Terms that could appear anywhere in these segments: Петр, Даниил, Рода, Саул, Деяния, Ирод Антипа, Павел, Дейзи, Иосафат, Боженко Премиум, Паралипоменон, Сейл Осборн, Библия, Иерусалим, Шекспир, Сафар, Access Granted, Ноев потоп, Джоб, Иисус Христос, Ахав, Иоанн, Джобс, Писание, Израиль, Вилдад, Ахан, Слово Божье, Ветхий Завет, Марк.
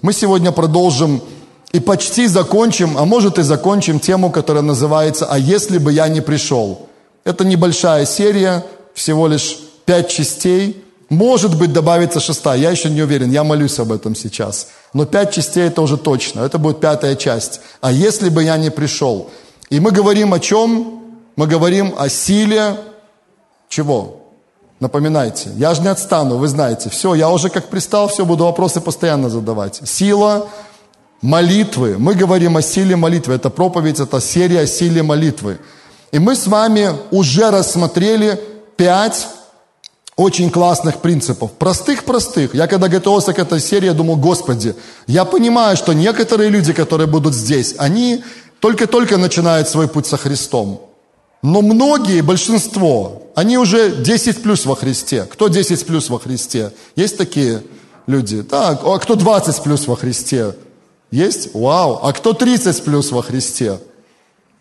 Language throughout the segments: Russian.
Мы сегодня продолжим и почти закончим, а может и закончим тему, которая называется «А если бы я не пришел?». Это небольшая серия, всего лишь 5 частей. Может быть, добавится 6, я еще не уверен, я молюсь об этом сейчас. Но 5 частей это уже точно, это будет 5-я часть. «А если бы я не пришел?». И мы говорим о чем? Мы говорим о силе чего? Напоминайте, я же не отстану, вы знаете. Все, я уже как пристал, все, буду вопросы постоянно задавать. Сила молитвы. Мы говорим о силе молитвы. Это проповедь, это серия о силе молитвы. И мы с вами уже рассмотрели 5 очень классных принципов. Простых-простых. Я когда готовился к этой серии, я думал, Господи, я понимаю, что некоторые люди, которые будут здесь, они только-только начинают свой путь со Христом. Но многие, большинство, они уже 10 плюс во Христе. Кто 10 плюс во Христе? Есть такие люди? Так. А кто 20 плюс во Христе? Есть? Вау. А кто 30 плюс во Христе?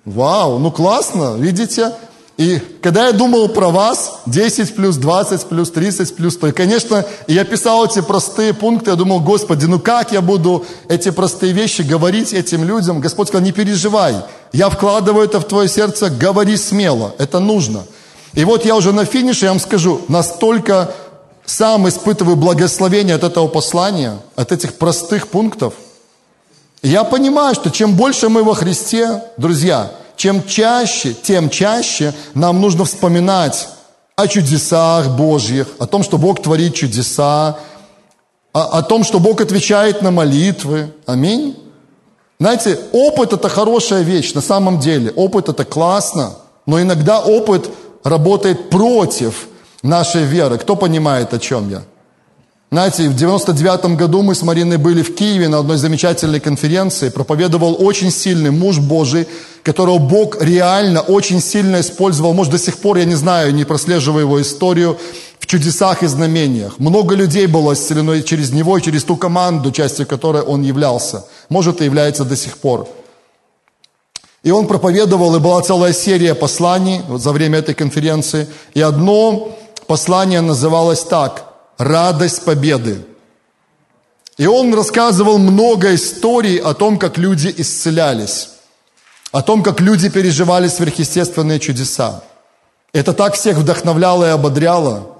Вау. Ну классно, видите? И когда я думал про вас, 10 плюс, 20 плюс, 30 плюс, то, конечно, я писал эти простые пункты, я думал, Господи, ну как я буду эти простые вещи говорить этим людям? Господь сказал, не переживай, я вкладываю это в твое сердце, говори смело, это нужно. И вот я уже на финише, я вам скажу, настолько сам испытываю благословение от этого послания, от этих простых пунктов. И я понимаю, что чем больше мы во Христе, друзья, чем чаще, тем чаще нам нужно вспоминать о чудесах Божьих, о том, что Бог творит чудеса, о том, что Бог отвечает на молитвы. Аминь. Знаете, опыт – это хорошая вещь на самом деле. Опыт – это классно, но иногда опыт работает против нашей веры. Кто понимает, о чем я? Знаете, в 99-м году мы с Мариной были в Киеве на одной замечательной конференции. Проповедовал очень сильный муж Божий, которого Бог реально очень сильно использовал. Может, до сих пор, я не знаю, не прослеживаю его историю, в чудесах и знамениях. Много людей было исцелено через него и через ту команду, частью которой он являлся. Может, и является до сих пор. И он проповедовал, и была целая серия посланий вот за время этой конференции. И одно послание называлось так: «Радость победы». И он рассказывал много историй о том, как люди исцелялись, о том, как люди переживали сверхъестественные чудеса. Это так всех вдохновляло и ободряло.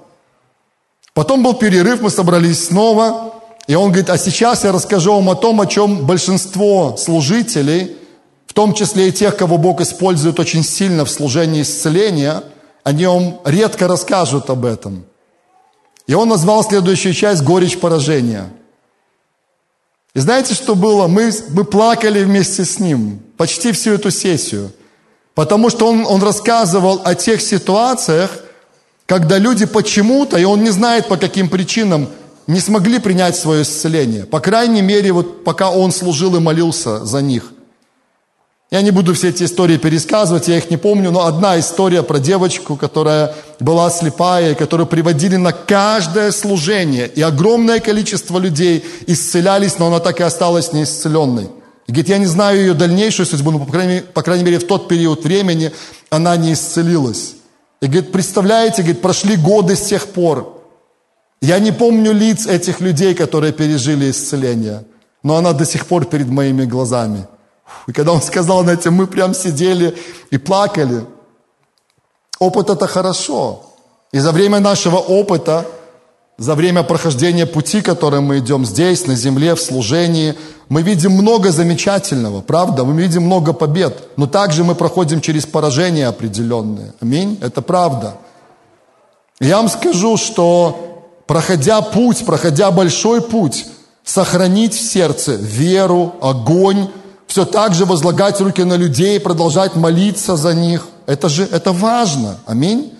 Потом был перерыв, мы собрались снова, и он говорит, а сейчас я расскажу вам о том, о чем большинство служителей, в том числе и тех, кого Бог использует очень сильно в служении исцеления, о нем редко расскажут об этом. И он назвал следующую часть «Горечь поражения». И знаете, что было? Мы плакали вместе с ним почти всю эту сессию, потому что он рассказывал о тех ситуациях, когда люди почему-то, и он не знает по каким причинам, не смогли принять свое исцеление. По крайней мере, вот пока он служил и молился за них. Я не буду все эти истории пересказывать, я их не помню, но одна история про девочку, которая была слепая, и которую приводили на каждое служение, и огромное количество людей исцелялись, но она так и осталась неисцеленной. И говорит, я не знаю ее дальнейшую судьбу, но, по крайней мере, в тот период времени она не исцелилась. И говорит, представляете, говорит, прошли годы с тех пор. Я не помню лиц этих людей, которые пережили исцеление, но она до сих пор перед моими глазами. И когда он сказал на этом, мы прям сидели и плакали. Опыт – это хорошо. И за время нашего опыта, за время прохождения пути, который мы идем здесь, на земле, в служении, мы видим много замечательного, правда? Мы видим много побед. Но также мы проходим через поражения определенные. Аминь? Это правда. И я вам скажу, что проходя путь, проходя большой путь, сохранить в сердце веру, огонь, все так же возлагать руки на людей, продолжать молиться за них. Это важно. Аминь.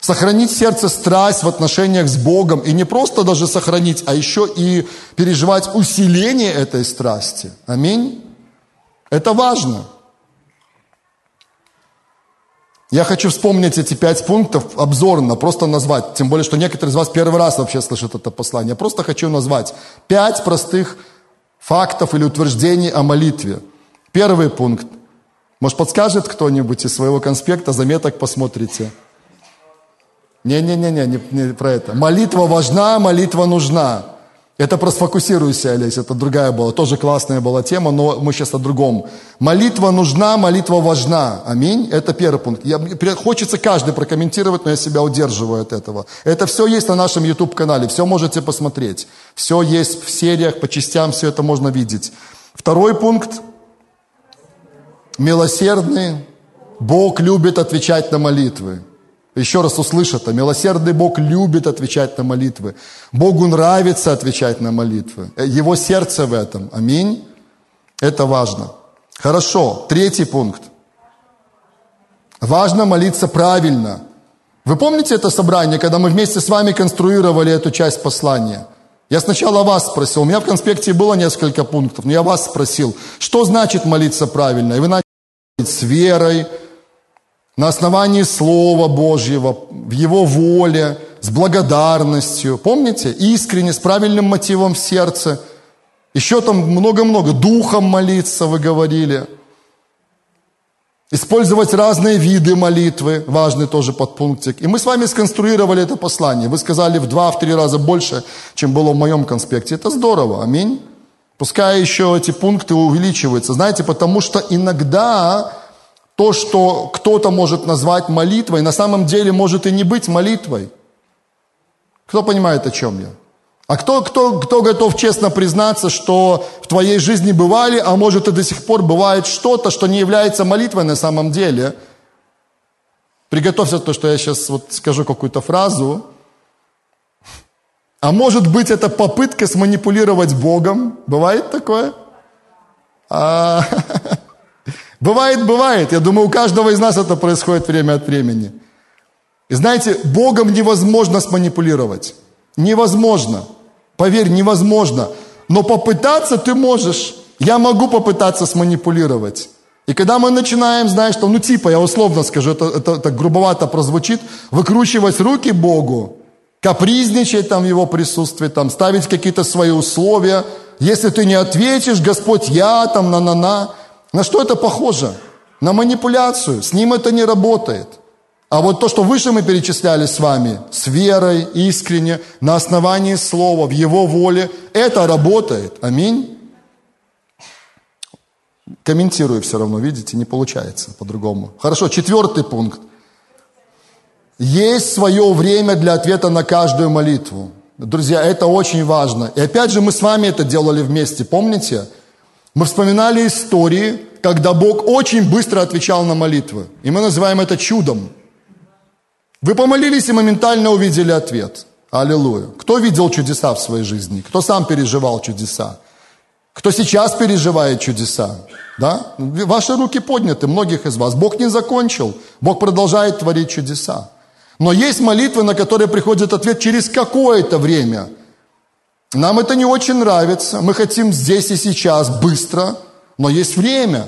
Сохранить в сердце страсть в отношениях с Богом. И не просто даже сохранить, а еще и переживать усиление этой страсти. Аминь. Это важно. Я хочу вспомнить эти 5 пунктов обзорно, просто назвать. Тем более, что некоторые из вас первый раз вообще слышат это послание. Я просто хочу назвать 5 простых фактов или утверждений о молитве. Первый пункт. Может, подскажет кто-нибудь из своего конспекта, заметок посмотрите? Не про это. Молитва важна, молитва нужна. Это про «Сфокусируйся», Олесь, это другая была, тоже классная была тема, но мы сейчас о другом. Молитва нужна, молитва важна. Аминь. Это первый пункт. Хочется каждый прокомментировать, но я себя удерживаю от этого. Это все есть на нашем YouTube-канале, все можете посмотреть. Все есть в сериях, по частям, все это можно видеть. Второй пункт. Милосердный Бог любит отвечать на молитвы. Еще раз услышь это. Милосердный Бог любит отвечать на молитвы. Богу нравится отвечать на молитвы. Его сердце в этом. Аминь. Это важно. Хорошо. Третий пункт. Важно молиться правильно. Вы помните это собрание, когда мы вместе с вами конструировали эту часть послания? Я сначала вас спросил. У меня в конспекте было несколько пунктов, но я вас спросил, что значит молиться правильно? И вы начали с верой, на основании Слова Божьего, в Его воле, с благодарностью. Помните? Искренне, с правильным мотивом в сердце. Еще там много-много. Духом молиться, вы говорили. Использовать разные виды молитвы. Важный тоже подпунктик. И мы с вами сконструировали это послание. Вы сказали в 2-3 раза больше, чем было в моем конспекте. Это здорово. Аминь. Пускай еще эти пункты увеличиваются. Знаете, потому что иногда... То, что кто-то может назвать молитвой, на самом деле может и не быть молитвой. Кто понимает, о чем я? А кто готов честно признаться, что в твоей жизни бывали, а может и до сих пор бывает что-то, что не является молитвой на самом деле? Приготовься, то, что я сейчас вот скажу какую-то фразу. А может быть, это попытка сманипулировать Богом? Бывает такое? Бывает. Я думаю, у каждого из нас это происходит время от времени. И знаете, Богом невозможно сманипулировать. Невозможно. Поверь, невозможно. Но попытаться ты можешь. Я могу попытаться сманипулировать. И когда мы начинаем, знаешь, что, я условно скажу, это грубовато прозвучит, выкручивать руки Богу, капризничать там в Его присутствии, там, ставить какие-то свои условия. Если ты не ответишь, Господь, я там, На что это похоже? На манипуляцию. С ним это не работает. А вот то, что выше мы перечисляли с вами, с верой, искренне, на основании слова, в его воле, это работает. Аминь. Комментирую все равно, видите, не получается по-другому. Хорошо, 4-й пункт. Есть свое время для ответа на каждую молитву. Друзья, это очень важно. И опять же, мы с вами это делали вместе, помните? Мы вспоминали истории, когда Бог очень быстро отвечал на молитвы. И мы называем это чудом. Вы помолились и моментально увидели ответ. Аллилуйя. Кто видел чудеса в своей жизни? Кто сам переживал чудеса? Кто сейчас переживает чудеса? Да? Ваши руки подняты, многих из вас. Бог не закончил. Бог продолжает творить чудеса. Но есть молитвы, на которые приходит ответ через какое-то время. Нам это не очень нравится, мы хотим здесь и сейчас, быстро, но есть время.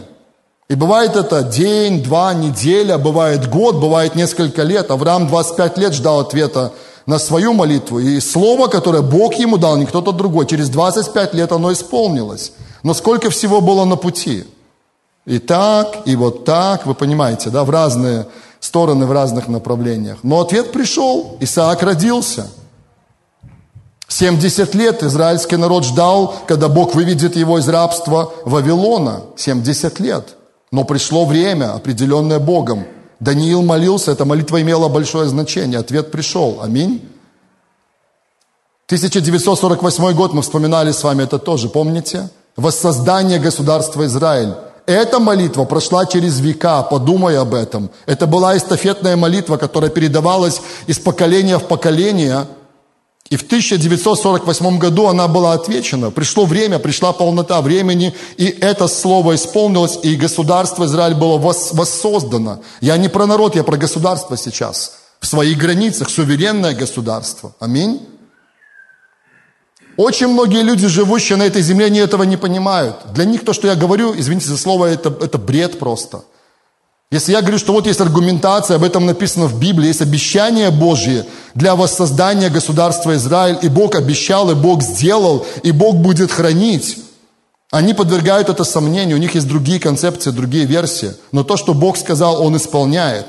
И бывает это день, 2, неделя, бывает год, бывает несколько лет. Авраам 25 лет ждал ответа на свою молитву. И слово, которое Бог ему дал, не кто-то другой, через 25 лет оно исполнилось. Но сколько всего было на пути? И так, и вот так, вы понимаете, да, в разные стороны, в разных направлениях. Но ответ пришел, Исаак родился. 70 лет израильский народ ждал, когда Бог выведет его из рабства Вавилона. 70 лет. Но пришло время, определенное Богом. Даниил молился, эта молитва имела большое значение. Ответ пришел. Аминь. 1948 год, мы вспоминали с вами это тоже, помните? Воссоздание государства Израиль. Эта молитва прошла через века, подумай об этом. Это была эстафетная молитва, которая передавалась из поколения в поколение. И в 1948 году она была отвечена. Пришло время, пришла полнота времени, и это слово исполнилось, и государство Израиль было воссоздано. Я не про народ, я про государство сейчас. В своих границах, суверенное государство. Аминь. Очень многие люди, живущие на этой земле, они этого не понимают. Для них то, что я говорю, извините за слово, это бред просто. Если я говорю, что вот есть аргументация, об этом написано в Библии, есть обещание Божье для воссоздания государства Израиль, и Бог обещал, и Бог сделал, и Бог будет хранить, они подвергают это сомнению, у них есть другие концепции, другие версии, но то, что Бог сказал, Он исполняет.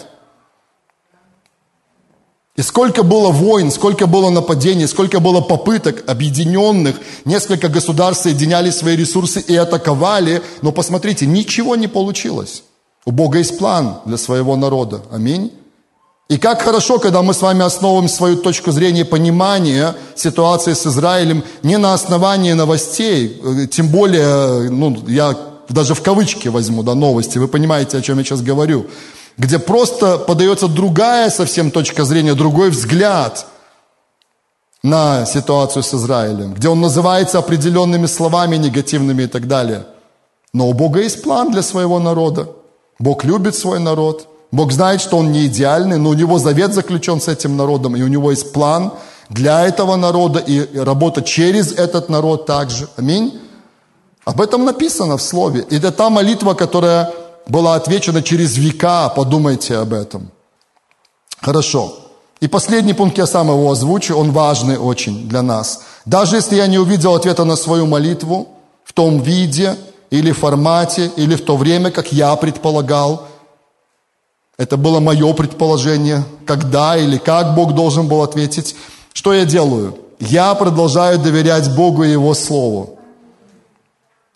И сколько было войн, сколько было нападений, сколько было попыток объединенных, несколько государств соединяли свои ресурсы и атаковали, но посмотрите, ничего не получилось. У Бога есть план для своего народа. Аминь. И как хорошо, когда мы с вами основываем свою точку зрения и понимания ситуации с Израилем не на основании новостей, тем более, я даже в кавычки возьму, новости, вы понимаете, о чем я сейчас говорю, где просто подается другая совсем точка зрения, другой взгляд на ситуацию с Израилем, где он называется определенными словами негативными и так далее. Но у Бога есть план для своего народа. Бог любит свой народ. Бог знает, что он не идеальный, но у него завет заключен с этим народом, и у него есть план для этого народа, и работа через этот народ также. Аминь. Об этом написано в Слове. И это та молитва, которая была отвечена через века. Подумайте об этом. Хорошо. И последний пункт, я сам его озвучу, он важный очень для нас. Даже если я не увидел ответа на свою молитву в том виде или формате, или в то время, как я предполагал, это было мое предположение, когда или как Бог должен был ответить. Что я делаю? Я продолжаю доверять Богу и Его Слову.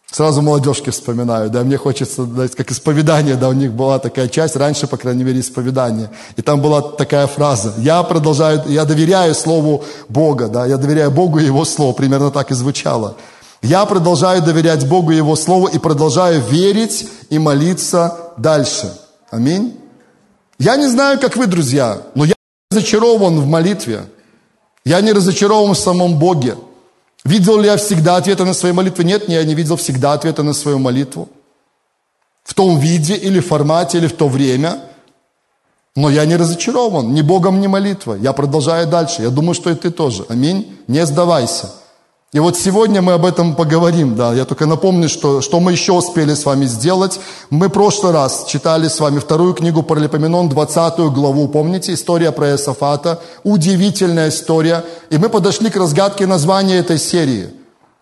Сразу молодежки вспоминаю, мне хочется, как исповедание, у них была такая часть, раньше, по крайней мере, исповедание. И там была такая фраза: я доверяю Слову Бога, я доверяю Богу и Его Слову, примерно так и звучало. Я продолжаю доверять Богу и Его Слову и продолжаю верить и молиться дальше. Аминь. Я не знаю, как вы, друзья, но я не разочарован в молитве. Я не разочарован в самом Боге. Видел ли я всегда ответы на свои молитвы? Нет, я не видел всегда ответы на свою молитву. В том виде или формате, или в то время. Но я не разочарован ни Богом, ни молитвой. Я продолжаю дальше. Я думаю, что и ты тоже. Аминь. Не сдавайся. И сегодня мы об этом поговорим, я только напомню, что мы еще успели с вами сделать. Мы в прошлый раз читали с вами вторую книгу Паралипоменон, 20 главу, помните, история про Иосафата, удивительная история, и мы подошли к разгадке названия этой серии.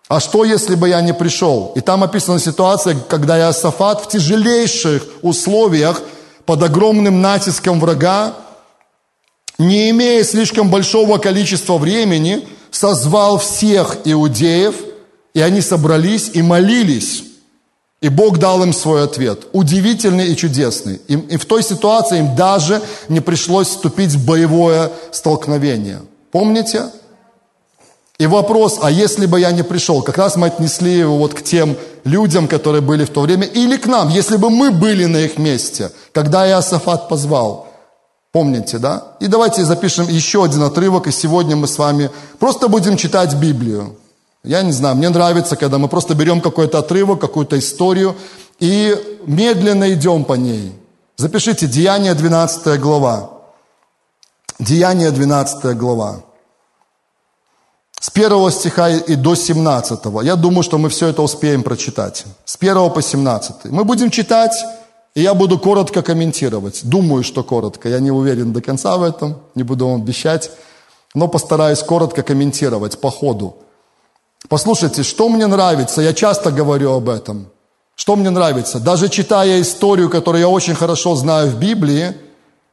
А что, если бы я не пришел? И там описана ситуация, когда Иосафат в тяжелейших условиях, под огромным натиском врага, не имея слишком большого количества времени, созвал всех иудеев, и они собрались и молились. И Бог дал им свой ответ, удивительный и чудесный. И в той ситуации им даже не пришлось вступить в боевое столкновение. Помните? И вопрос, а если бы я не пришел? Как раз мы отнесли его к тем людям, которые были в то время, или к нам, если бы мы были на их месте, когда Иосафат позвал. Помните, И давайте запишем еще один отрывок, и сегодня мы с вами просто будем читать Библию. Я не знаю, мне нравится, когда мы просто берем какой-то отрывок, какую-то историю, и медленно идем по ней. Запишите, Деяния 12 глава. Деяния 12 глава. С 1 стиха и до 17. Я думаю, что мы все это успеем прочитать. С 1 по 17. Мы будем читать... И я буду коротко комментировать. Думаю, что коротко. Я не уверен до конца в этом, не буду вам обещать, но постараюсь коротко комментировать по ходу. Послушайте, что мне нравится, я часто говорю об этом. Что мне нравится? Даже читая историю, которую я очень хорошо знаю в Библии,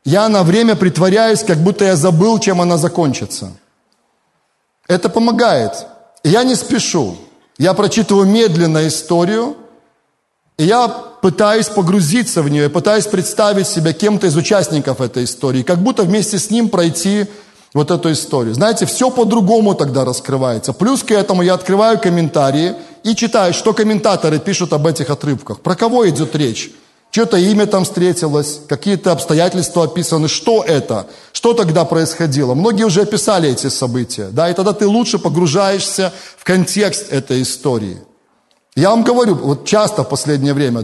я на время притворяюсь, как будто я забыл, чем она закончится. Это помогает. Я не спешу. Я прочитываю медленно историю, и я пытаюсь погрузиться в нее, пытаюсь представить себя кем-то из участников этой истории, как будто вместе с ним пройти эту историю. Знаете, все по-другому тогда раскрывается. Плюс к этому я открываю комментарии и читаю, что комментаторы пишут об этих отрывках, про кого идет речь, чье-то имя там встретилось, какие-то обстоятельства описаны, что это, что тогда происходило. Многие уже описали эти события, и тогда ты лучше погружаешься в контекст этой истории. Я вам говорю, часто в последнее время,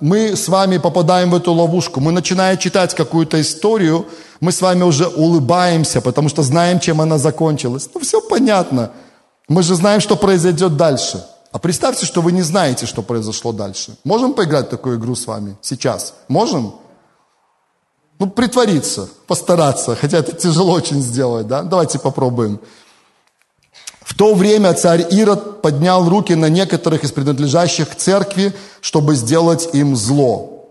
мы с вами попадаем в эту ловушку. Мы, начиная читать какую-то историю, мы с вами уже улыбаемся, потому что знаем, чем она закончилась. Все понятно. Мы же знаем, что произойдет дальше. А представьте, что вы не знаете, что произошло дальше. Можем поиграть в такую игру с вами сейчас? Можем? Притвориться, постараться, хотя это тяжело очень сделать, Давайте попробуем. В то время царь Ирод поднял руки на некоторых из принадлежащих к церкви, чтобы сделать им зло.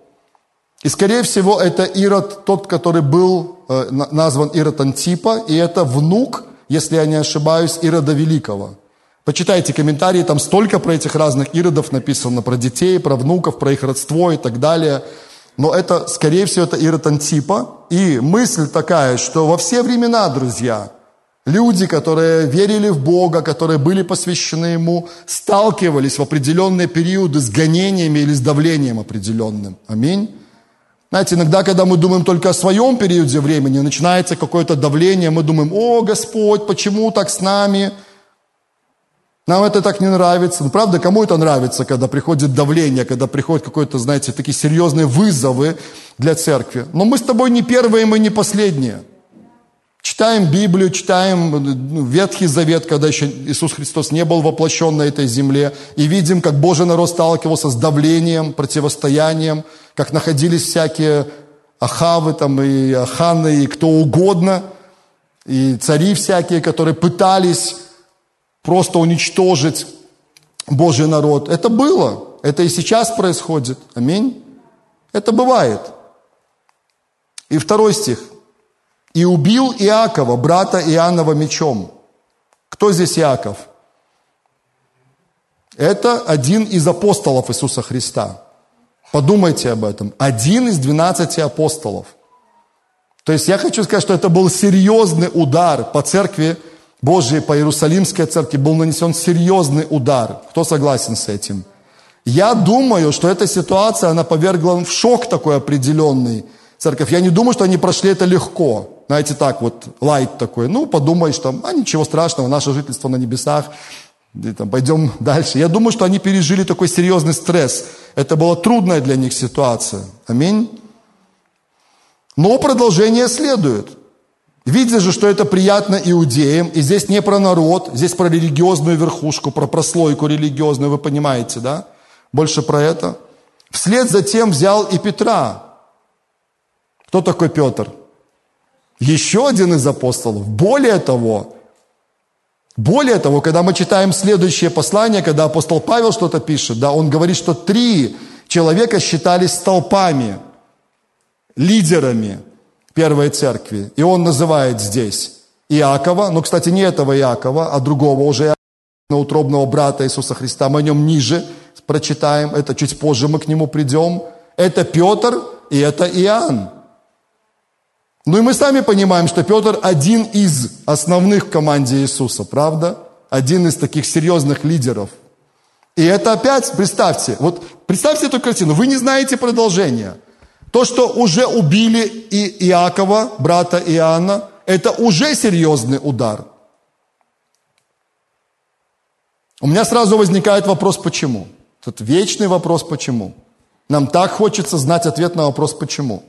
И, скорее всего, это Ирод, тот, который был назван Ирод Антипа, и это внук, если я не ошибаюсь, Ирода Великого. Почитайте комментарии, там столько про этих разных Иродов написано, про детей, про внуков, про их родство и так далее. Но это, скорее всего, это Ирод Антипа. И мысль такая, что во все времена, друзья, люди, которые верили в Бога, которые были посвящены Ему, сталкивались в определенные периоды с гонениями или с давлением определенным. Аминь. Знаете, иногда, когда мы думаем только о своем периоде времени, начинается какое-то давление, мы думаем: «О, Господь, почему так с нами? Нам это так не нравится». Ну, правда, кому это нравится, когда приходит давление, когда приходят какие-то, знаете, такие серьезные вызовы для церкви? Но мы с тобой не первые, мы не последние. Читаем Библию, читаем Ветхий Завет, когда еще Иисус Христос не был воплощен на этой земле, и видим, как Божий народ сталкивался с давлением, противостоянием, как находились всякие Ахавы там, и Аханы, и кто угодно, и цари всякие, которые пытались просто уничтожить Божий народ. Это было, это и сейчас происходит. Аминь. Это бывает. И 2 стих. «И убил Иакова, брата Иоаннова, мечом». Кто здесь Иаков? Это один из апостолов Иисуса Христа. Подумайте об этом. Один из 12 апостолов. То есть я хочу сказать, что это был серьезный удар по церкви Божьей, по Иерусалимской церкви. Был нанесен серьезный удар. Кто согласен с этим? Я думаю, что эта ситуация, она повергла в шок такой определенный церковь. Я не думаю, что они прошли это легко. Знаете, так вот, лайт такой. Ну, подумаешь, там, ничего страшного, наше жительство на небесах, и, там, пойдем дальше. Я думаю, что они пережили такой серьезный стресс. Это была трудная для них ситуация. Аминь. Но продолжение следует. Видя же, что это приятно иудеям, и здесь не про народ, здесь про религиозную верхушку, про прослойку религиозную, вы понимаете, да? Больше про это. Вслед за тем взял и Петра. Кто такой Петр? Еще один из апостолов. Более того, когда мы читаем следующее послание, когда апостол Павел что-то пишет, да, он говорит, что 3 человека считались столпами, лидерами первой церкви. И он называет здесь Иакова, но, кстати, не этого Иакова, а другого уже Иакова, утробного брата Иисуса Христа. Мы о нем ниже прочитаем, это чуть позже мы к нему придем. Это Петр и это Иоанн. Ну и мы сами понимаем, что Петр один из основных в команде Иисуса, правда? Один из таких серьезных лидеров. И это опять, представьте эту картину, вы не знаете продолжения. То, что уже убили и Иакова, брата Иоанна, это уже серьезный удар. У меня сразу возникает вопрос, почему? Этот вечный вопрос, почему? Нам так хочется знать ответ на вопрос «почему?».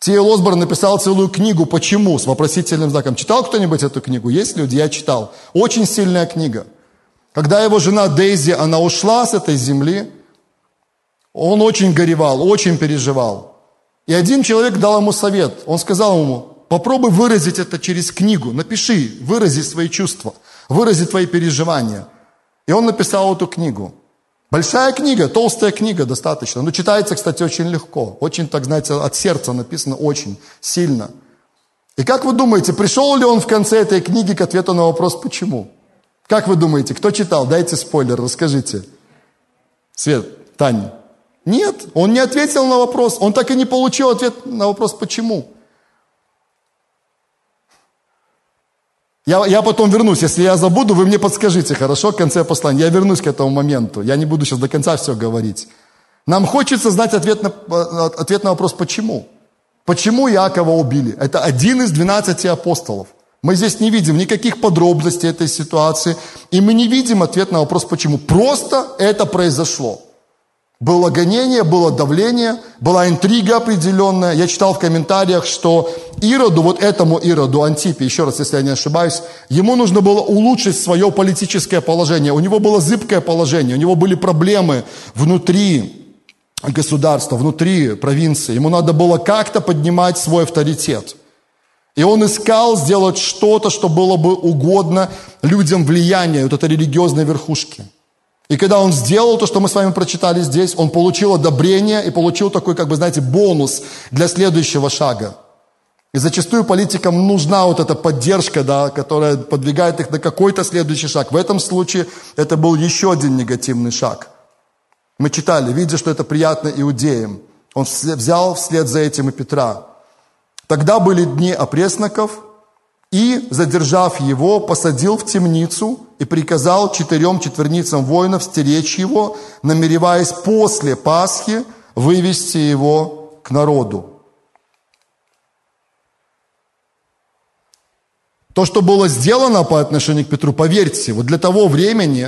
Сейл Осборн написал целую книгу «Почему?» с вопросительным знаком. Читал кто-нибудь эту книгу? Есть люди? Я читал. Очень сильная книга. Когда его жена Дейзи, она ушла с этой земли, он очень горевал, очень переживал. И один человек дал ему совет. Он сказал ему: попробуй выразить это через книгу. Напиши, вырази свои чувства, вырази твои переживания. И он написал эту книгу. Большая книга, толстая книга достаточно. Но читается, кстати, очень легко. Очень, так знаете, от сердца написано, очень сильно. И как вы думаете, пришел ли он в конце этой книги к ответу на вопрос «почему?». Как вы думаете, кто читал? Дайте спойлер, расскажите. Свет, Таня. Нет, он не ответил на вопрос. Он так и не получил ответ на вопрос «почему?». Я потом вернусь, если я забуду, вы мне подскажите, хорошо, в конце послания. Я вернусь к этому моменту, я не буду сейчас до конца все говорить. Нам хочется знать ответ на вопрос «почему?». Почему Иакова убили? Это один из 12 апостолов. Мы здесь не видим никаких подробностей этой ситуации, и мы не видим ответ на вопрос «почему?». Просто это произошло. Было гонение, было давление, была интрига определенная. Я читал в комментариях, что Ироду, вот этому Ироду Антипе, еще раз, если я не ошибаюсь, ему нужно было улучшить свое политическое положение. У него было зыбкое положение, у него были проблемы внутри государства, внутри провинции. Ему надо было как-то поднимать свой авторитет. И он искал сделать что-то, что было бы угодно людям влияния, вот этой религиозной верхушки. И когда он сделал то, что мы с вами прочитали здесь, он получил одобрение и получил такой, как бы, знаете, бонус для следующего шага. И зачастую политикам нужна вот эта поддержка, да, которая подвигает их на какой-то следующий шаг. В этом случае это был еще один негативный шаг. Мы читали, видя, что это приятно иудеям, он взял вслед за этим и Петра. Тогда были дни опресноков, и, задержав его, посадил в темницу и приказал 4 четверницам воинов стеречь его, намереваясь после Пасхи вывести его к народу. То, что было сделано по отношению к Петру, поверьте, вот для того времени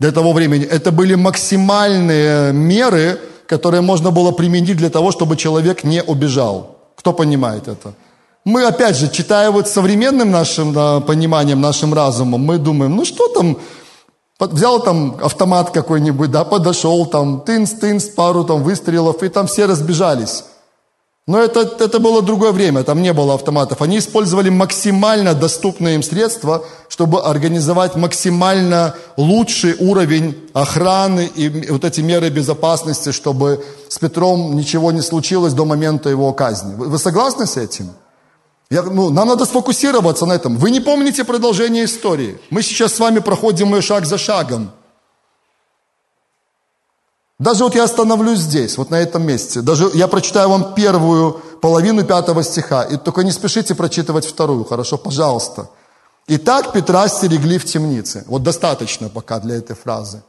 это были максимальные меры, которые можно было применить для того, чтобы человек не убежал. Кто понимает это? Мы, опять же, читая вот современным нашим пониманием, нашим разумом, мы думаем, ну что там, взял там автомат какой-нибудь, да, подошел там, тынц-тынц, пару там выстрелов, и там все разбежались. Но это было другое время, там не было автоматов. Они использовали максимально доступные им средства, чтобы организовать максимально лучший уровень охраны и вот эти меры безопасности, чтобы с Петром ничего не случилось до момента его казни. Вы согласны с этим? Нам надо сфокусироваться на этом. Вы не помните продолжение истории. Мы сейчас с вами проходим ее шаг за шагом. Даже вот я остановлюсь здесь, вот на этом месте. Даже я прочитаю вам первую половину 5 стиха. И только не спешите прочитывать вторую, хорошо? Пожалуйста. «Итак, Петра стерегли в темнице». Вот достаточно пока для этой фразы.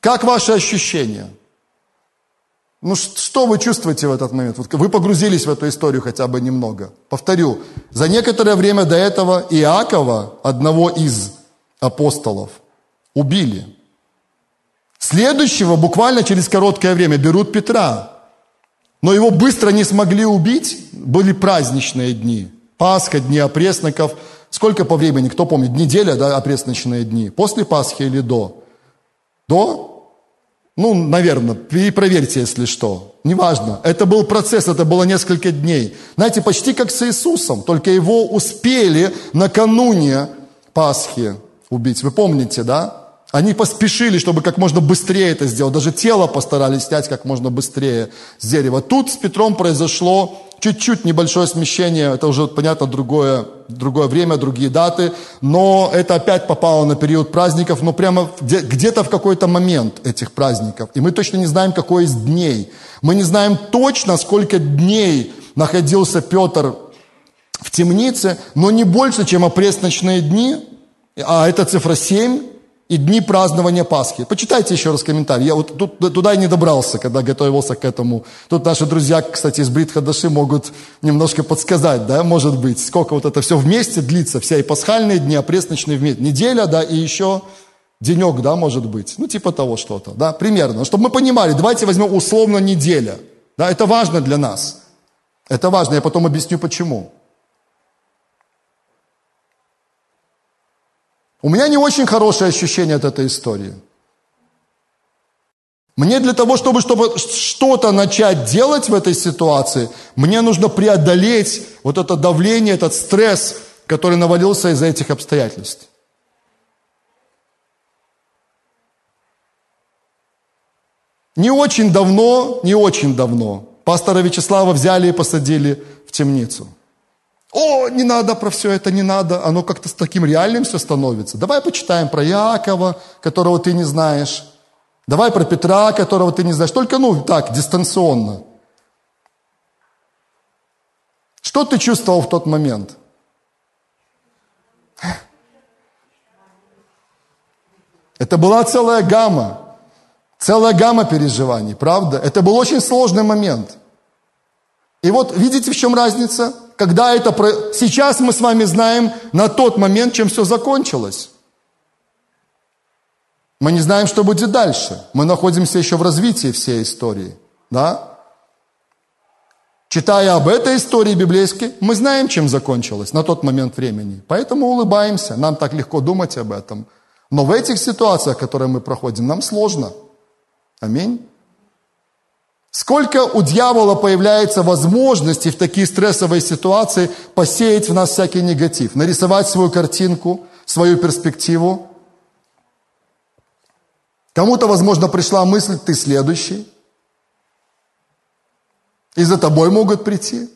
Как ваши ощущения? Ну, что вы чувствуете в этот момент? Вот вы погрузились в эту историю хотя бы немного. Повторю, за некоторое время до этого Иакова, одного из апостолов, убили. Следующего буквально через короткое время берут Петра. Но его быстро не смогли убить. Были праздничные дни. Пасха, дни опресноков. Сколько по времени, кто помнит? Неделя, да, опресночные дни. После Пасхи или до? До? Ну, наверное, перепроверьте, если что. Неважно. Это был процесс, это было несколько дней. Знаете, почти как с Иисусом. Только его успели накануне Пасхи убить. Вы помните, да? Они поспешили, чтобы как можно быстрее это сделать. Даже тело постарались снять как можно быстрее с дерева. Тут с Петром произошло чуть-чуть небольшое смещение. Это уже, понятно, другое время, другие даты. Но это опять попало на период праздников. Но прямо где-то в какой-то момент этих праздников. И мы точно не знаем, какой из дней. Мы не знаем точно, сколько дней находился Петр в темнице. Но не больше, чем опресночные дни. А это цифра 7. И дни празднования Пасхи. Почитайте еще раз комментарий. Я вот туда и не добрался, когда готовился к этому. Тут наши друзья, кстати, из Брит-Хадаши могут немножко подсказать, да, может быть, сколько вот это все вместе длится, все и пасхальные дни, а прессночные вместе. Неделя, да, и еще денек, да, может быть. Ну, типа того что-то, да, примерно. Чтобы мы понимали, давайте возьмем условно неделя. Да, это важно для нас. Это важно, я потом объясню, почему. У меня не очень хорошее ощущение от этой истории. Мне для того, чтобы что-то начать делать в этой ситуации, мне нужно преодолеть вот это давление, этот стресс, который навалился из-за этих обстоятельств. Не очень давно пастора Вячеслава взяли и посадили в темницу. О, не надо про все это, не надо. Оно как-то с таким реальным все становится. Давай почитаем про Иакова, которого ты не знаешь. Давай про Петра, которого ты не знаешь. Только, так, дистанционно. Что ты чувствовал в тот момент? Это была целая гамма переживаний, правда? Это был очень сложный момент. И вот видите, в чем разница? Сейчас мы с вами знаем на тот момент, чем все закончилось. Мы не знаем, что будет дальше. Мы находимся еще в развитии всей истории. Да? Читая об этой истории библейской, мы знаем, чем закончилось на тот момент времени. Поэтому улыбаемся. Нам так легко думать об этом. Но в этих ситуациях, которые мы проходим, нам сложно. Аминь. Сколько у дьявола появляется возможностей в такие стрессовые ситуации посеять в нас всякий негатив, нарисовать свою картинку, свою перспективу. Кому-то, возможно, пришла мысль, ты следующий. И за тобой могут прийти.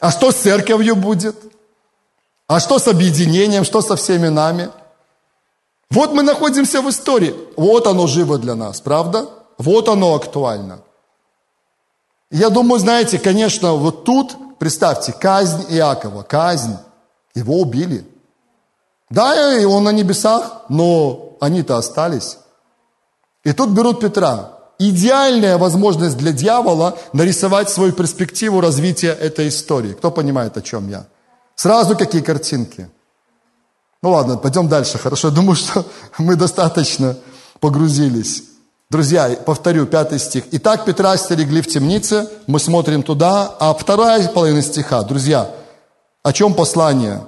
А что с церковью будет? А что с объединением? Что со всеми нами? Вот мы находимся в истории. Вот оно живо для нас, правда? Вот оно актуально. Я думаю, знаете, конечно, вот тут, представьте, казнь Иакова, казнь. Его убили. Да, и он на небесах, но они-то остались. И тут берут Петра. Идеальная возможность для дьявола нарисовать свою перспективу развития этой истории. Кто понимает, о чем я? Сразу какие картинки? Ну ладно, пойдем дальше, хорошо. Я думаю, что мы достаточно погрузились. Друзья, повторю, 5 стих. «Итак, Петра стерегли в темнице». Мы смотрим туда. А 2 половина стиха, друзья, о чем послание?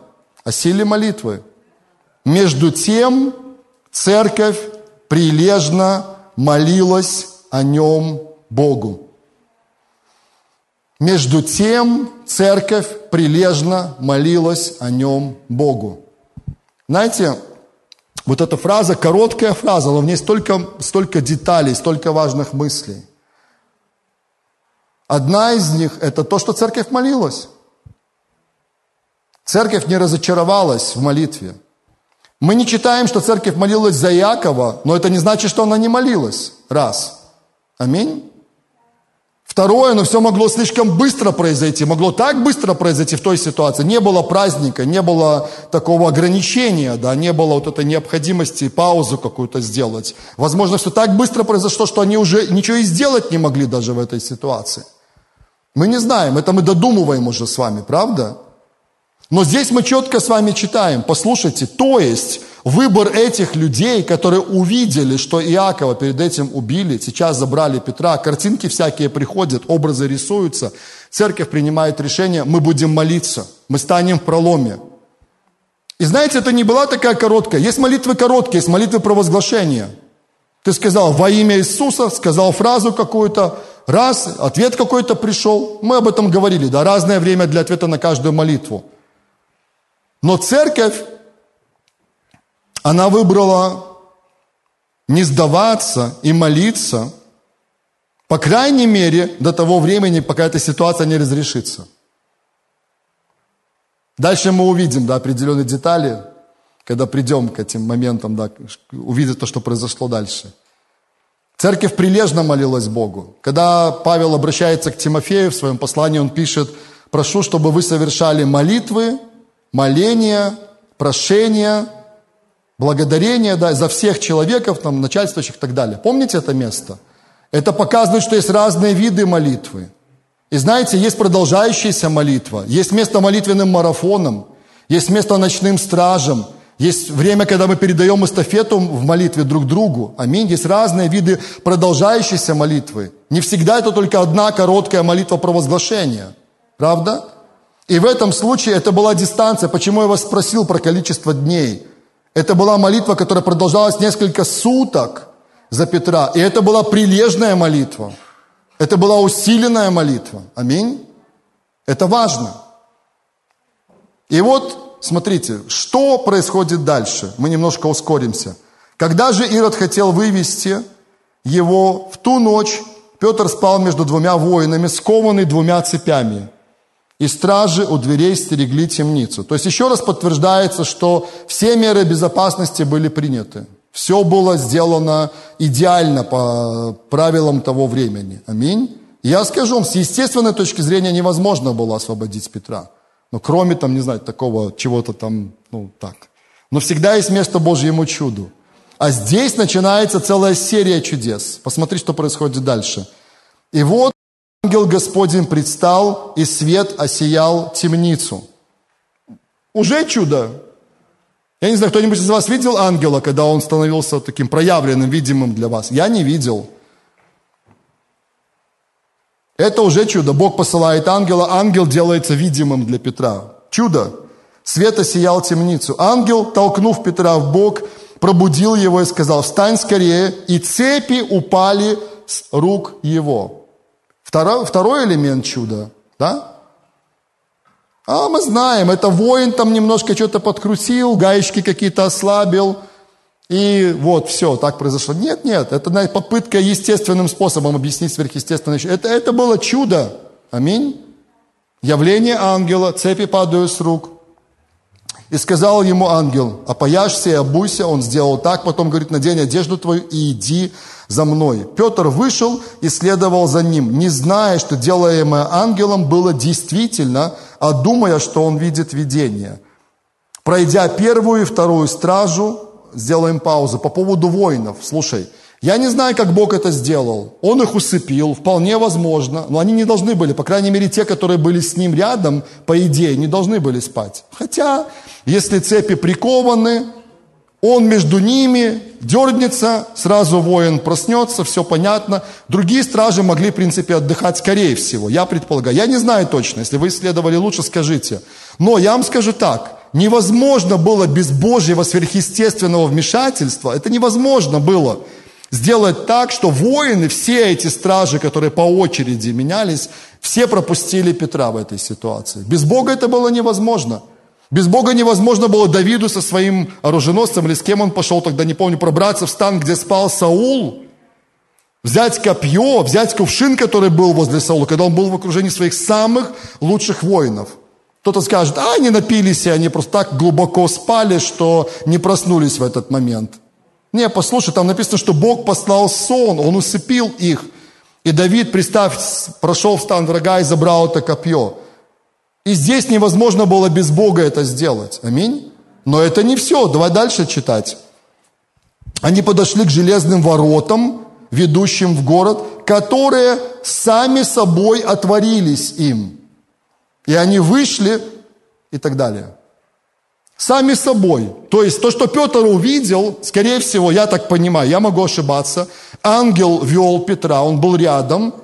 О силе молитвы. «Между тем церковь прилежно молилась о нем Богу». Между тем церковь прилежно молилась о нем Богу. Знаете, вот эта фраза, короткая фраза, но в ней столько деталей, столько важных мыслей. Одна из них – это то, что церковь молилась. Церковь не разочаровалась в молитве. Мы не читаем, что церковь молилась за Иакова, но это не значит, что она не молилась. Раз. Аминь. Второе, но все могло слишком быстро произойти. Могло так быстро произойти в той ситуации. Не было праздника, не было такого ограничения, да, не было вот этой необходимости паузу какую-то сделать. Возможно, все так быстро произошло, что они уже ничего и сделать не могли даже в этой ситуации. Мы не знаем, это мы додумываем уже с вами, правда? Но здесь мы четко с вами читаем, послушайте, то есть выбор этих людей, которые увидели, что Иакова перед этим убили, сейчас забрали Петра, картинки всякие приходят, образы рисуются, церковь принимает решение, мы будем молиться, мы станем в проломе. И знаете, это не была такая короткая, есть молитвы короткие, есть молитвы провозглашения. Ты сказал во имя Иисуса, сказал фразу какую-то, раз, ответ какой-то пришел, мы об этом говорили, да, разное время для ответа на каждую молитву. Но церковь, она выбрала не сдаваться и молиться, по крайней мере, до того времени, пока эта ситуация не разрешится. Дальше мы увидим, да, определенные детали, когда придем к этим моментам, да, увидим то, что произошло дальше. Церковь прилежно молилась Богу. Когда Павел обращается к Тимофею в своем послании, он пишет: «Прошу, чтобы вы совершали молитвы, моления, прошения, благодарения, да, за всех человеков, там, начальствующих и так далее». Помните это место? Это показывает, что есть разные виды молитвы. И знаете, есть продолжающаяся молитва, есть место молитвенным марафонам, есть место ночным стражам, есть время, когда мы передаем эстафету в молитве друг другу. Аминь. Есть разные виды продолжающейся молитвы. Не всегда это только одна короткая молитва провозглашения. Правда? И в этом случае это была дистанция. Почему я вас спросил про количество дней? Это была молитва, которая продолжалась несколько суток за Петра. И это была прилежная молитва. Это была усиленная молитва. Аминь. Это важно. И вот, смотрите, что происходит дальше. Мы немножко ускоримся. Когда же Ирод хотел вывести его, в ту ночь Петр спал между 2 воинами, скованный 2 цепями. И стражи у дверей стерегли темницу. То есть еще раз подтверждается, что все меры безопасности были приняты. Все было сделано идеально по правилам того времени. Аминь. Я скажу вам, с естественной точки зрения невозможно было освободить Петра. Но кроме там, не знаю, такого чего-то там, ну так. Но всегда есть место Божьему чуду. А здесь начинается целая серия чудес. Посмотри, что происходит дальше. И вот ангел Господень предстал, и свет осиял темницу. Уже чудо. Я не знаю, кто-нибудь из вас видел ангела, когда он становился таким проявленным, видимым для вас? Я не видел. Это уже чудо. Бог посылает ангела, ангел делается видимым для Петра. Чудо. Свет осиял темницу. Ангел, толкнув Петра в бок, пробудил его и сказал: «Встань скорее», и цепи упали с рук его. Второй элемент чуда, да? А мы знаем, это воин там немножко что-то подкрутил, гаечки какие-то ослабил, И вот, все, так произошло. Нет, нет, это попытка естественным способом объяснить сверхъестественное. Это было чудо. Аминь. Явление ангела, цепи падают с рук. И сказал ему ангел: опояшься и обуйся. Он сделал так. Потом говорит: надень одежду твою и иди за мной. Петр вышел и следовал за ним, не зная, что делаемое ангелом было действительно, а думая, что он видит видение. Пройдя первую и вторую стражу, сделаем паузу по поводу воинов. Слушай, я не знаю, как Бог это сделал. Он их усыпил, вполне возможно, но они не должны были, по крайней мере, те, которые были с ним рядом, по идее, не должны были спать. Хотя, если цепи прикованы, он между ними дернется, сразу воин проснется, все понятно. Другие стражи могли, в принципе, отдыхать, скорее всего, я предполагаю. Я не знаю точно, если вы исследовали лучше, скажите. Но я вам скажу так. Невозможно было без Божьего сверхъестественного вмешательства, это невозможно было сделать так, что воины, все эти стражи, которые по очереди менялись, все пропустили Петра в этой ситуации. Без Бога это было невозможно. Без Бога невозможно было Давиду со своим оруженосцем, или с кем он пошел тогда, не помню, пробраться в стан, где спал Саул, взять копье, взять кувшин, который был возле Саула, когда он был в окружении своих самых лучших воинов. Кто-то скажет: а они напились, и они просто так глубоко спали, что не проснулись в этот момент. Не, послушай, там написано, что Бог послал сон, он усыпил их. И Давид, представь, прошел в стан врага и забрал это копье. И здесь невозможно было без Бога это сделать. Аминь. Но это не все, давай дальше читать. Они подошли к железным воротам, ведущим в город, которые сами собой отворились им. И они вышли, и так далее. Сами собой. То есть то, что Петр увидел, скорее всего, я так понимаю, я могу ошибаться, ангел вел Петра, он был рядом,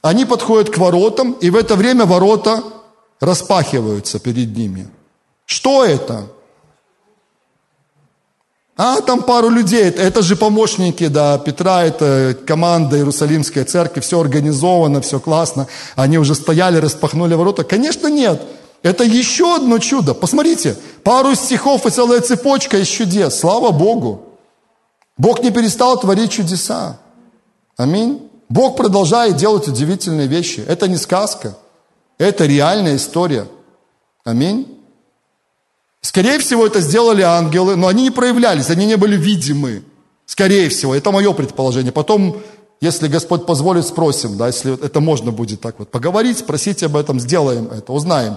они подходят к воротам, и в это время ворота распахиваются перед ними. Что это? А там пару людей, это же помощники, да, Петра, это команда Иерусалимской церкви, все организовано, все классно, они уже стояли, распахнули ворота. Конечно, нет, это еще одно чудо. Посмотрите, пару стихов и целая цепочка из чудес, слава Богу. Бог не перестал творить чудеса, аминь. Бог продолжает делать удивительные вещи, это не сказка, это реальная история, аминь. Скорее всего, это сделали ангелы, но они не проявлялись, они не были видимы. Скорее всего, это мое предположение. Потом, если Господь позволит, спросим, да, если это можно будет так вот поговорить, спросить об этом, сделаем это, узнаем.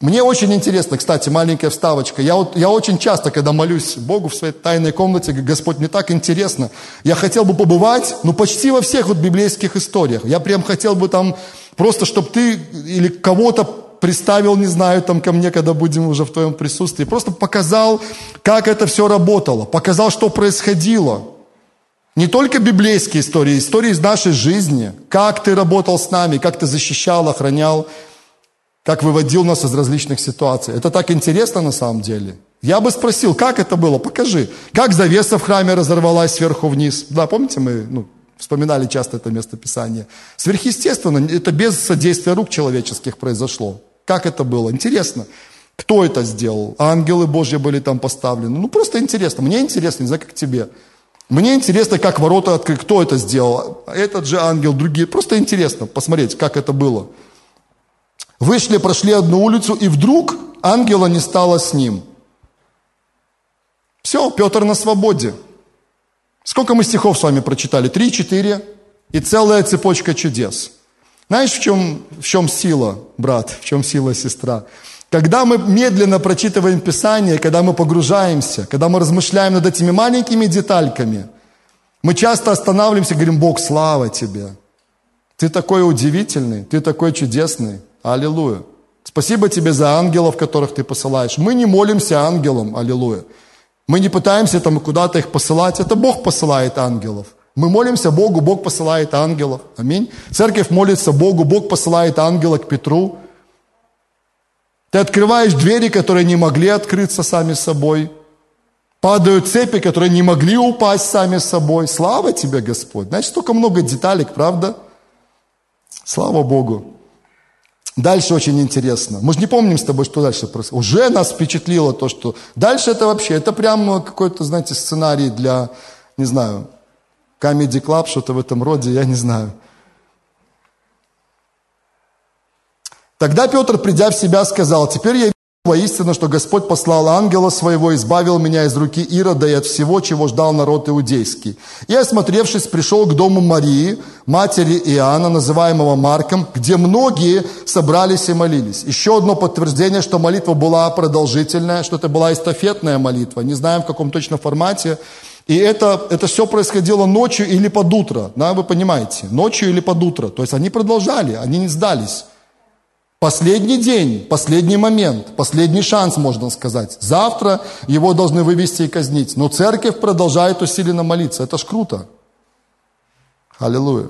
Мне очень интересно, кстати, маленькая вставочка. Я очень часто, когда молюсь Богу в своей тайной комнате, говорю: Господь, мне так интересно. Я хотел бы побывать, ну, почти во всех вот библейских историях. Я прям хотел бы там просто, чтобы ты или кого-то приставил, не знаю, там ко мне, когда будем уже в твоем присутствии. Просто показал, как это все работало. Показал, что происходило. Не только библейские истории, истории из нашей жизни. Как ты работал с нами, как ты защищал, охранял, как выводил нас из различных ситуаций. Это так интересно на самом деле. Я бы спросил, как это было, покажи. Как завеса в храме разорвалась сверху вниз. Да, помните, мы вспоминали часто это место Писания. Сверхъестественно, это без содействия рук человеческих произошло. Как это было? Интересно, кто это сделал? Ангелы Божьи были там поставлены. Ну, просто интересно. Мне интересно, не знаю, как тебе. Мне интересно, как ворота открыли. Кто это сделал? Этот же ангел, другие. Просто интересно посмотреть, как это было. Вышли, прошли одну улицу, и вдруг ангела не стало с ним. Все, Петр на свободе. Сколько мы стихов с вами прочитали? 3-4. И целая цепочка чудес. Знаешь, в чем сила, брат, в чем сила, сестра? Когда мы медленно прочитываем Писание, когда мы погружаемся, когда мы размышляем над этими маленькими детальками, мы часто останавливаемся и говорим: Бог, слава тебе! Ты такой удивительный, ты такой чудесный. Аллилуйя! Спасибо тебе за ангелов, которых ты посылаешь. Мы не молимся ангелам, аллилуйя. Мы не пытаемся там куда-то их посылать. Это Бог посылает ангелов. Мы молимся Богу, Бог посылает ангелов. Аминь. Церковь молится Богу, Бог посылает ангела к Петру. Ты открываешь двери, которые не могли открыться сами собой. Падают цепи, которые не могли упасть сами собой. Слава тебе, Господь. Значит, столько много деталек, правда? Слава Богу. Дальше очень интересно. Мы же не помним с тобой, что дальше происходит. Уже нас впечатлило то, что... Дальше это вообще, это прямо какой-то, знаете, сценарий для, не знаю, Comedy Club, что-то в этом роде, я не знаю. Тогда Петр, придя в себя, сказал: «Теперь я вижу воистину, что Господь послал ангела своего, избавил меня из руки Ирода и от всего, чего ждал народ иудейский. И, осмотревшись, пришел к дому Марии, матери Иоанна, называемого Марком, где многие собрались и молились». Еще одно подтверждение, что молитва была продолжительная, что это была эстафетная молитва, не знаем в каком точно формате. И это все происходило ночью или под утро, да, вы понимаете, ночью или под утро. То есть они продолжали, они не сдались. Последний день, последний момент, последний шанс, можно сказать. Завтра его должны вывести и казнить. Но церковь продолжает усиленно молиться. Это ж круто. Аллилуйя.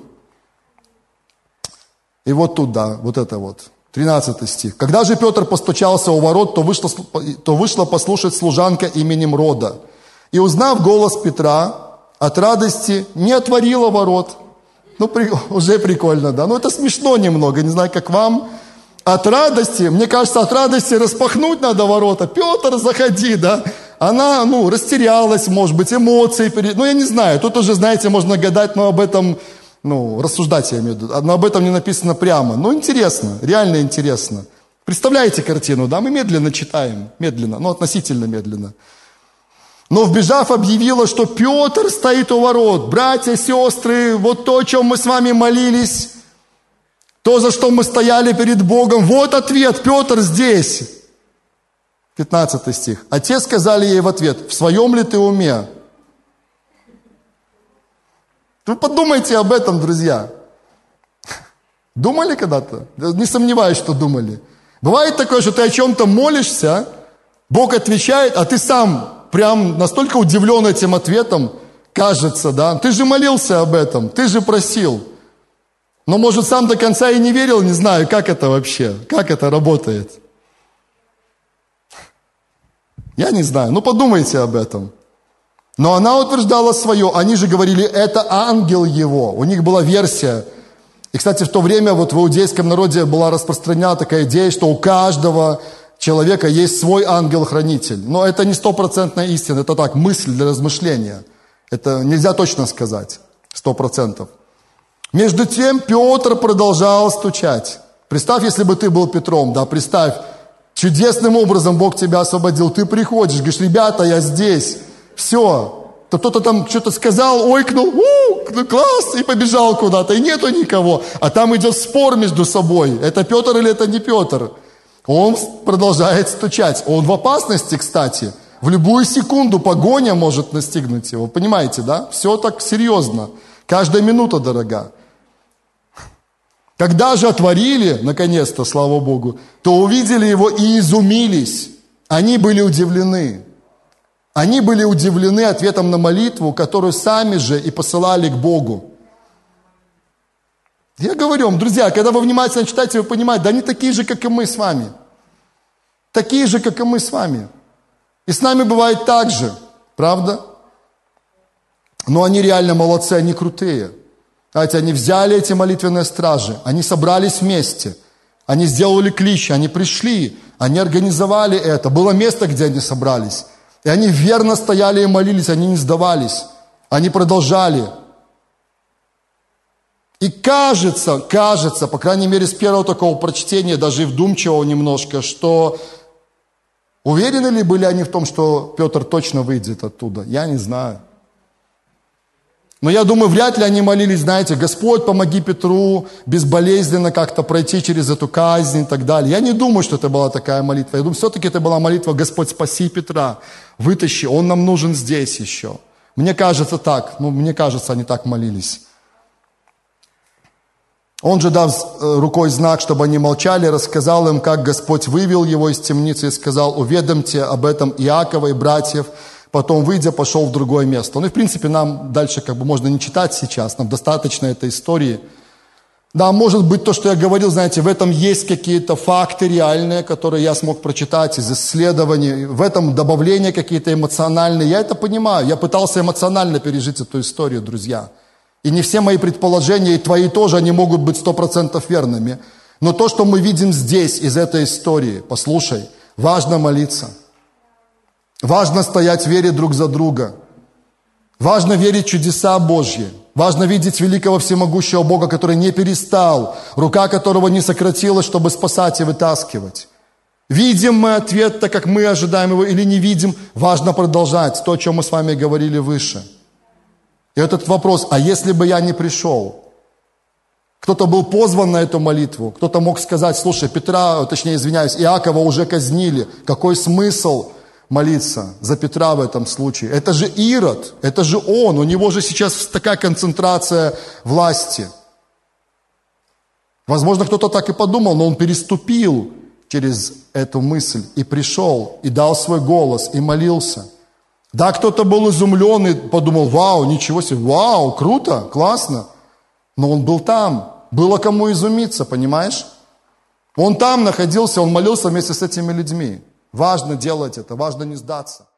И вот тут, да, вот это вот. 13 стих. «Когда же Петр постучался у ворот, то вышла послушать служанка именем Рода. И, узнав голос Петра, от радости не отворила ворот». Ну, уже прикольно, да. Ну, это смешно немного, не знаю, как вам. От радости, мне кажется, от радости распахнуть надо ворота. Петр, заходи, да. Она, растерялась, может быть, эмоции. Я не знаю. Тут уже, знаете, можно гадать, но об этом, рассуждать я имею в виду. Но об этом не написано прямо. Интересно, реально интересно. Представляете картину, да? Мы медленно читаем, относительно медленно. «Но, вбежав, объявила, что Петр стоит у ворот. Братья, сестры, вот то, о чем мы с вами молились, то, за что мы стояли перед Богом, вот ответ, Петр здесь». 15 стих. «А те сказали ей в ответ: в своем ли ты уме?» Вы подумайте об этом, друзья. Думали когда-то? Не сомневаюсь, что думали. Бывает такое, что ты о чем-то молишься, Бог отвечает, а ты сам прям настолько удивлен этим ответом, кажется, да? Ты же молился об этом, ты же просил. Но, может, сам до конца и не верил, не знаю, как это вообще, как это работает. Я не знаю, подумайте об этом. Но она утверждала свое, они же говорили: это ангел его. У них была версия. И, кстати, в то время в иудейском народе была распространена такая идея, что у каждого человека есть свой ангел-хранитель. Но это не стопроцентная истина, это так, мысль для размышления. Это нельзя точно сказать, 100%. Между тем Петр продолжал стучать. Представь, если бы ты был Петром, да, представь, чудесным образом Бог тебя освободил, ты приходишь, говоришь: ребята, я здесь, все. То кто-то там что-то сказал, ойкнул, класс, и побежал куда-то, и нету никого. А там идет спор между собой, это Петр или это не Петр. Он продолжает стучать, он в опасности, кстати, в любую секунду погоня может настигнуть его, понимаете, да? Все так серьезно, каждая минута дорога. Когда же отворили, наконец-то, слава Богу, то увидели его и изумились. Они были удивлены. Они были удивлены ответом на молитву, которую сами же и посылали к Богу. Я говорю вам, друзья, когда вы внимательно читаете, вы понимаете, да они такие же, как и мы с вами. Такие же, как и мы с вами. И с нами бывает так же, правда? Но они реально молодцы, они крутые. Знаете, они взяли эти молитвенные стражи, они собрались вместе, они сделали клич, они пришли, они организовали это. Было место, где они собрались. И они верно стояли и молились, они не сдавались, они продолжали. И кажется, по крайней мере, с первого такого прочтения, даже и вдумчивого немножко, что уверены ли были они в том, что Петр точно выйдет оттуда? Я не знаю. Но я думаю, вряд ли они молились, знаете: Господь, помоги Петру безболезненно как-то пройти через эту казнь и так далее. Я не думаю, что это была такая молитва. Я думаю, все-таки это была молитва: Господь, спаси Петра, вытащи, он нам нужен здесь еще. Мне кажется так, они так молились. Он же, дав рукой знак, чтобы они молчали, рассказал им, как Господь вывел его из темницы и сказал: уведомьте об этом Иакова и братьев. Потом, выйдя, пошел в другое место. И, в принципе, нам дальше можно не читать сейчас, нам достаточно этой истории. Да, может быть, то, что я говорил, знаете, в этом есть какие-то факты реальные, которые я смог прочитать из исследований, в этом добавления какие-то эмоциональные. Я это понимаю, я пытался эмоционально пережить эту историю, друзья. И не все мои предположения, и твои тоже, они могут быть 100% верными. Но то, что мы видим здесь, из этой истории, послушай, важно молиться. Важно стоять в вере друг за друга. Важно верить в чудеса Божьи. Важно видеть великого всемогущего Бога, который не перестал, рука которого не сократилась, чтобы спасать и вытаскивать. Видим мы ответ, так как мы ожидаем его, или не видим, важно продолжать то, о чем мы с вами говорили выше. И этот вопрос, а если бы я не пришел? Кто-то был позван на эту молитву, кто-то мог сказать, слушай, Петра, точнее, извиняюсь, Иакова уже казнили, какой смысл молиться за Петра в этом случае? Это же Ирод, это же он, у него же сейчас такая концентрация власти. Возможно, кто-то так и подумал, но он переступил через эту мысль и пришел, и дал свой голос, и молился. Да, кто-то был изумлен и подумал, вау, ничего себе, вау, круто, классно. Но он был там, было кому изумиться, понимаешь? Он там находился, он молился вместе с этими людьми. Важно делать это, важно не сдаться.